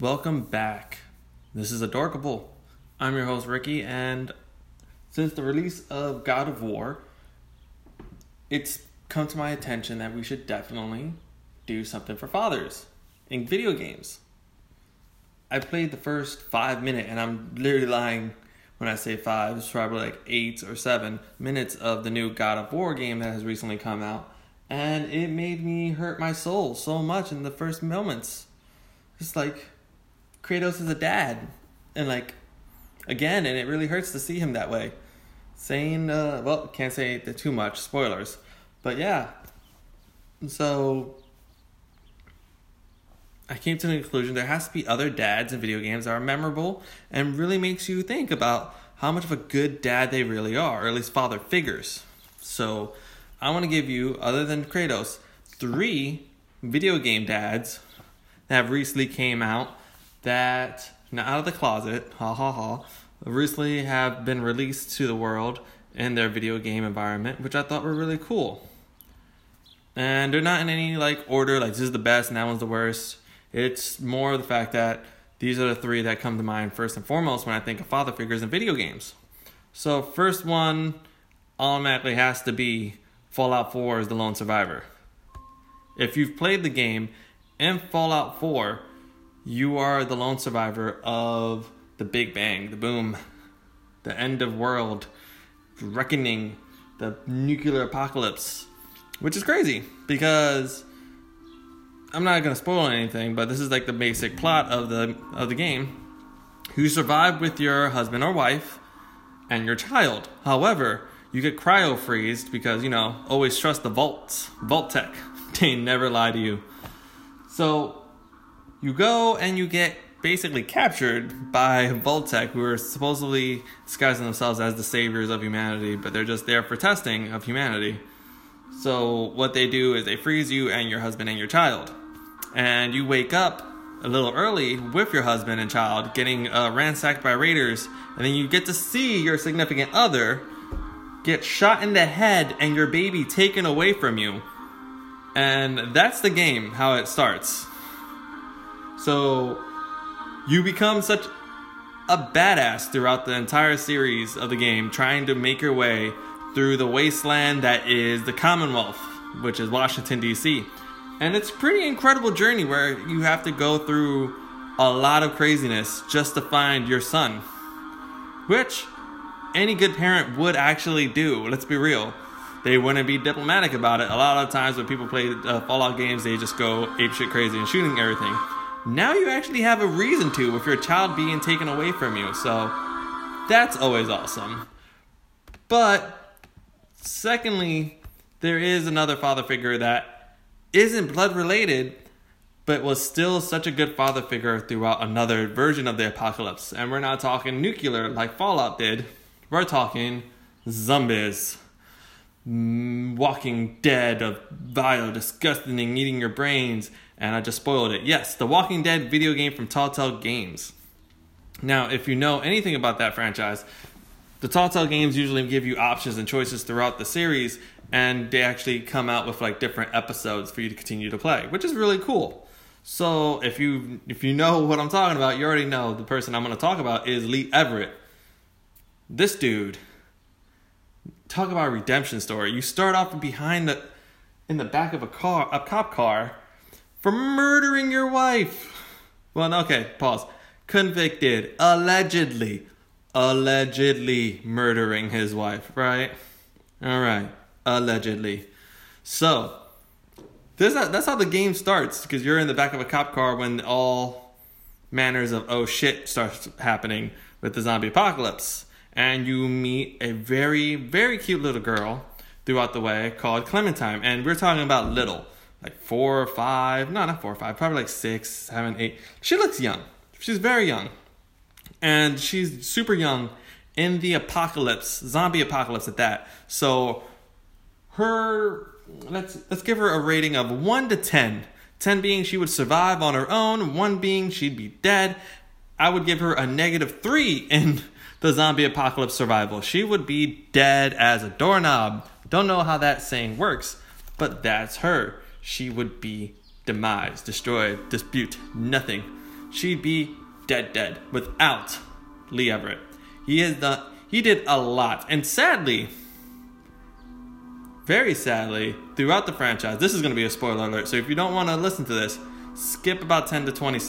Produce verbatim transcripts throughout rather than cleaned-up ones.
Welcome back. This is Adorkable. I'm your host, Ricky, and since the release of God of War, it's come to my attention that we should definitely do something for fathers in video games. I played the first five minute, and I'm literally lying when I say five, it's probably like eight or seven minutes of the new God of War game that has recently come out, and it made me hurt my soul so much in the first moments. It's like, Kratos is a dad, and like, again, and it really hurts to see him that way. Saying, uh, well, can't say too much, spoilers, but yeah. So, I came to the conclusion there has to be other dads in video games that are memorable and really makes you think about how much of a good dad they really are, or at least father figures. So, I want to give you, other than Kratos, three video game dads that recently came out that, now out of the closet, ha ha ha, recently have been released to the world in their video game environment, which I thought were really cool. And they're not in any like order, like this is the best and that one's the worst. It's more the fact that these are the three that come to mind first and foremost when I think of father figures in video games. So first one automatically has to be Fallout four is the lone survivor. If you've played the game in Fallout four, you are the lone survivor of the Big Bang, the boom, the end of world, reckoning, the nuclear apocalypse, which is crazy because I'm not going to spoil anything, but this is like the basic plot of the of the game. You survive with your husband or wife and your child. However, you get cryo-freezed because, you know, always trust the vaults, Vault-Tec. They never lie to you. So you go and you get basically captured by Vault-Tec, who are supposedly disguising themselves as the saviors of humanity, but they're just there for testing of humanity. So what they do is they freeze you and your husband and your child. And you wake up a little early with your husband and child, getting uh, ransacked by raiders, and then you get to see your significant other get shot in the head and your baby taken away from you. And that's the game, how it starts. So, you become such a badass throughout the entire series of the game, trying to make your way through the wasteland that is the Commonwealth, which is Washington, D C. And it's a pretty incredible journey where you have to go through a lot of craziness just to find your son, which any good parent would actually do, let's be real. They wouldn't be diplomatic about it. A lot of times when people play uh, Fallout games, they just go apeshit crazy and shooting everything. Now you actually have a reason to with your child being taken away from you. So that's always awesome. But secondly, there is another father figure that isn't blood related, but was still such a good father figure throughout another version of the apocalypse. And we're not talking nuclear like Fallout did. We're talking zombies. Walking Dead of vile, disgusting, eating your brains, and I just spoiled it. Yes, The Walking Dead video game from Telltale Games. Now, if you know anything about that franchise, the Telltale Games usually give you options and choices throughout the series, and they actually come out with like different episodes for you to continue to play, which is really cool. So if you if you know what I'm talking about, you already know the person I'm going to talk about is Lee Everett. This dude. Talk about a redemption story. You start off behind the, in the back of a car, a cop car, for murdering your wife. Well, okay, pause. Convicted, allegedly, allegedly murdering his wife, right? All right, allegedly. So, this that's how the game starts, because you're in the back of a cop car when all manners of oh shit starts happening with the zombie apocalypse. And you meet a very, very cute little girl throughout the way called Clementine. And we're talking about little. Like four or five. No, not four or five. Probably like six, seven, eight. She looks young. She's very young. And she's super young in the apocalypse. Zombie apocalypse at that. So her... Let's let's give her a rating of one to ten. ten being she would survive on her own. one being she'd be dead. I would give her a negative three in the zombie apocalypse survival. She would be dead as a doorknob. Don't know how that saying works, but that's her. She would be demised, destroyed, dispute, nothing. she'd be dead dead without Lee Everett. He has done, he did a lot. And sadly, very sadly, throughout the franchise, this is going to be a spoiler alert, so if you don't want to listen to this, skip about ten to twenty,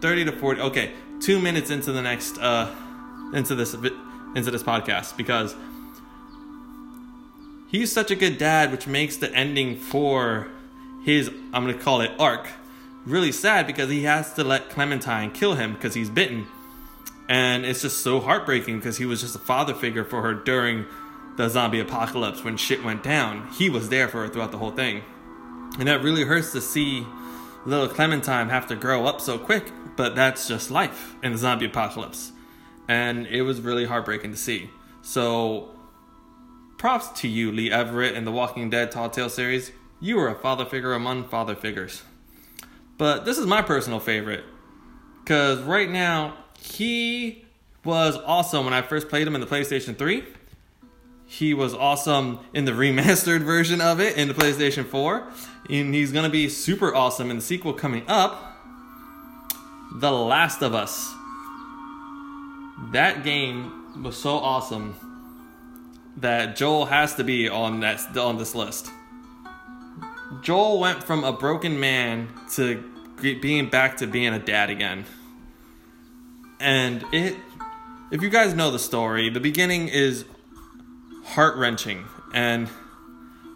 thirty to forty, okay, two minutes into the next, uh, into this, into this podcast, because he's such a good dad, which makes the ending for his, I'm going to call it arc, really sad, because he has to let Clementine kill him because he's bitten. And it's just so heartbreaking because he was just a father figure for her during the zombie apocalypse. When shit went down, he was there for her throughout the whole thing. And that really hurts to see little Clementine have to grow up so quick, but that's just life in the zombie apocalypse. And it was really heartbreaking to see. So props to you, Lee Everett, in the Walking Dead Telltale series. You were a father figure among father figures. But this is my personal favorite, because right now, he was awesome when I first played him in the PlayStation three. He was awesome in the remastered version of it in the PlayStation four. And he's going to be super awesome in the sequel coming up, The Last of Us. That game was so awesome that Joel has to be on that, on this list. Joel went from a broken man to being back to being a dad again. And it, if you guys know the story, the beginning is heart-wrenching. And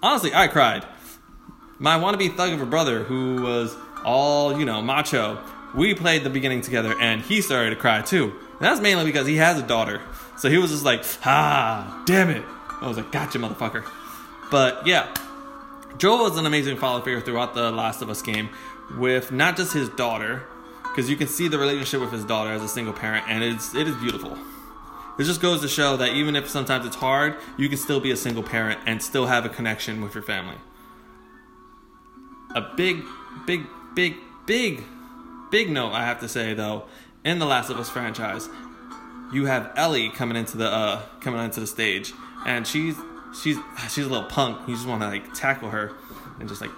honestly, I cried. My wannabe thug of a brother, who was all, you know, macho, we played the beginning together, and he started to cry too. And that's mainly because he has a daughter. So he was just like, ah, damn it. I was like, gotcha, motherfucker. But yeah, Joel was an amazing father figure throughout the Last of Us game, with not just his daughter, because you can see the relationship with his daughter as a single parent, and it's, it is beautiful. It just goes to show that even if sometimes it's hard, you can still be a single parent and still have a connection with your family. A big, big, big, big, big note I have to say, though, in the Last of Us franchise, you have Ellie coming into the uh, coming into the stage, and she's she's she's a little punk. You just want to like tackle her and just like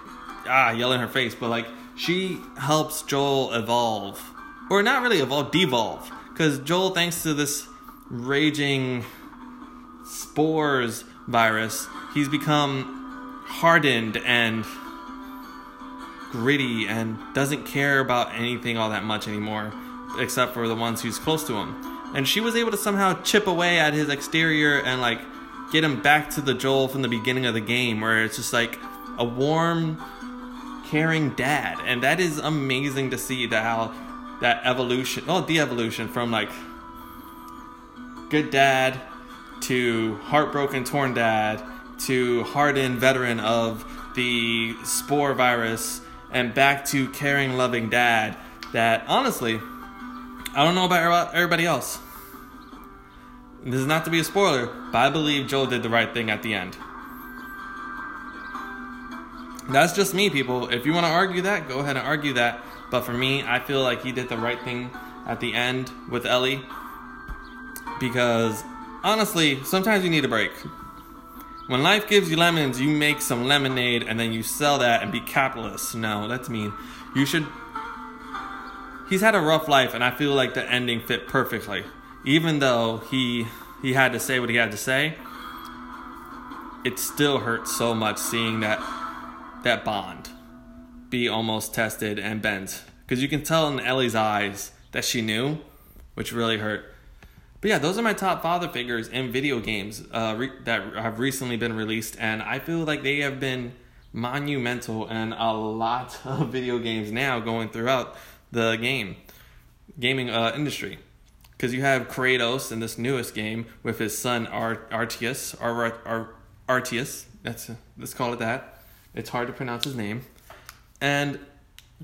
ah yell in her face, but like. She helps Joel evolve, or not really evolve, devolve, because Joel, thanks to this raging spores virus, he's become hardened and gritty and doesn't care about anything all that much anymore, except for the ones who's close to him. And she was able to somehow chip away at his exterior and like get him back to the Joel from the beginning of the game, where it's just like a warm, caring dad. And that is amazing to see, that how that evolution, oh the evolution from like good dad to heartbroken torn dad to hardened veteran of the spore virus and back to caring, loving dad. That honestly, I don't know about everybody else, this is not to be a spoiler, but I believe Joel did the right thing at the end. That's just me, people. If you want to argue that, go ahead and argue that. But for me, I feel like he did the right thing at the end with Ellie. Because, honestly, sometimes you need a break. When life gives you lemons, you make some lemonade and then you sell that and be capitalist. No, that's mean. You should... He's had a rough life, and I feel like the ending fit perfectly. Even though he he had to say what he had to say, it still hurts so much seeing that... that bond be almost tested and bent, because you can tell in Ellie's eyes that she knew, which really hurt. But yeah, those are my top father figures in video games uh, re- that have recently been released, and I feel like they have been monumental in a lot of video games now going throughout the game gaming uh, industry, because you have Kratos in this newest game with his son Ar- Arteus Ar- Ar- Arteus, that's let's call it that. It's hard to pronounce his name. And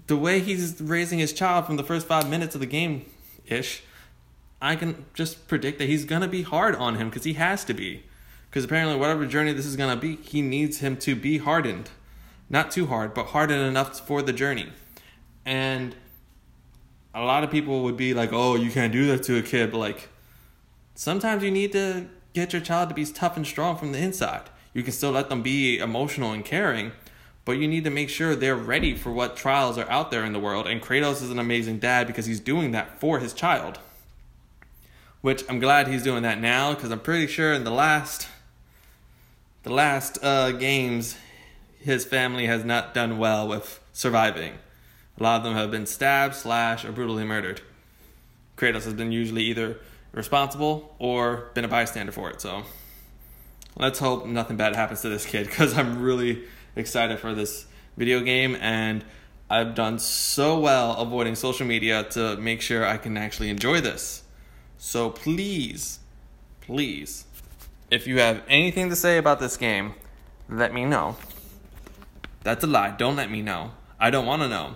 the way he's raising his child from the first five minutes of the game-ish, I can just predict that he's going to be hard on him, because he has to be. Because apparently whatever journey this is going to be, he needs him to be hardened. Not too hard, but hardened enough for the journey. And a lot of people would be like, oh, you can't do that to a kid. But like, sometimes you need to get your child to be tough and strong from the inside. You can still let them be emotional and caring, But you need to make sure they're ready for what trials are out there in the world. And Kratos is an amazing dad because he's doing that for his child. Which I'm glad he's doing that now, because I'm pretty sure in the last the last uh, games, his family has not done well with surviving. A lot of them have been stabbed, slashed, or brutally murdered. Kratos has been usually either responsible or been a bystander for it. So let's hope nothing bad happens to this kid, because I'm really excited for this video game, and I've done so well avoiding social media to make sure I can actually enjoy this. So please, please, if you have anything to say about this game, let me know. That's a lie. Don't let me know. I don't want to know.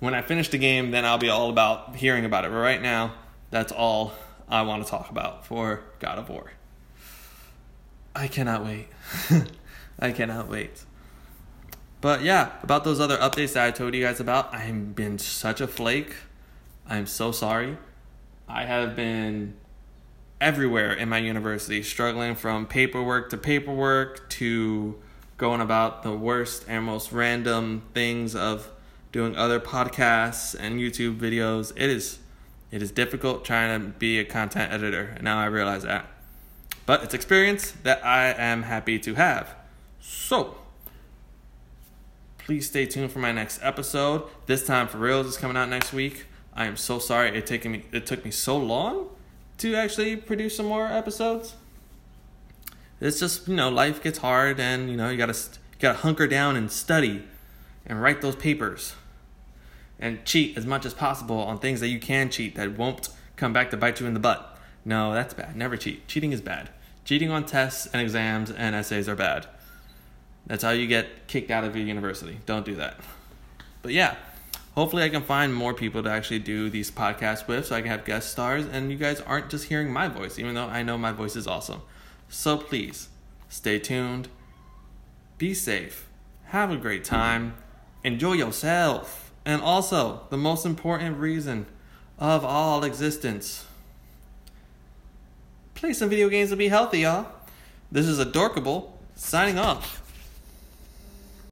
When I finish the game, then I'll be all about hearing about it. But right now, that's all I want to talk about for God of War. I cannot wait. I cannot wait. But yeah, about those other updates that I told you guys about, I have been such a flake. I'm so sorry. I have been everywhere in my university, struggling from paperwork to paperwork to going about the worst and most random things of doing other podcasts and YouTube videos. It is it is difficult trying to be a content editor, and now I realize that. But it's experience that I am happy to have. So please stay tuned for my next episode. This Time for Reals is coming out next week. I am so sorry it taken me it took me so long to actually produce some more episodes. It's just, you know, life gets hard, and you know you gotta you gotta hunker down and study, and write those papers, and cheat as much as possible on things that you can cheat that won't come back to bite you in the butt. No, that's bad. Never cheat. Cheating is bad. Cheating on tests and exams and essays are bad. That's how you get kicked out of your university. Don't do that. But yeah, hopefully I can find more people to actually do these podcasts with, so I can have guest stars and you guys aren't just hearing my voice, even though I know my voice is awesome. So please, stay tuned. Be safe. Have a great time. Enjoy yourself. And also, the most important reason of all existence. Play some video games to be healthy, y'all. This is Adorkable, signing off.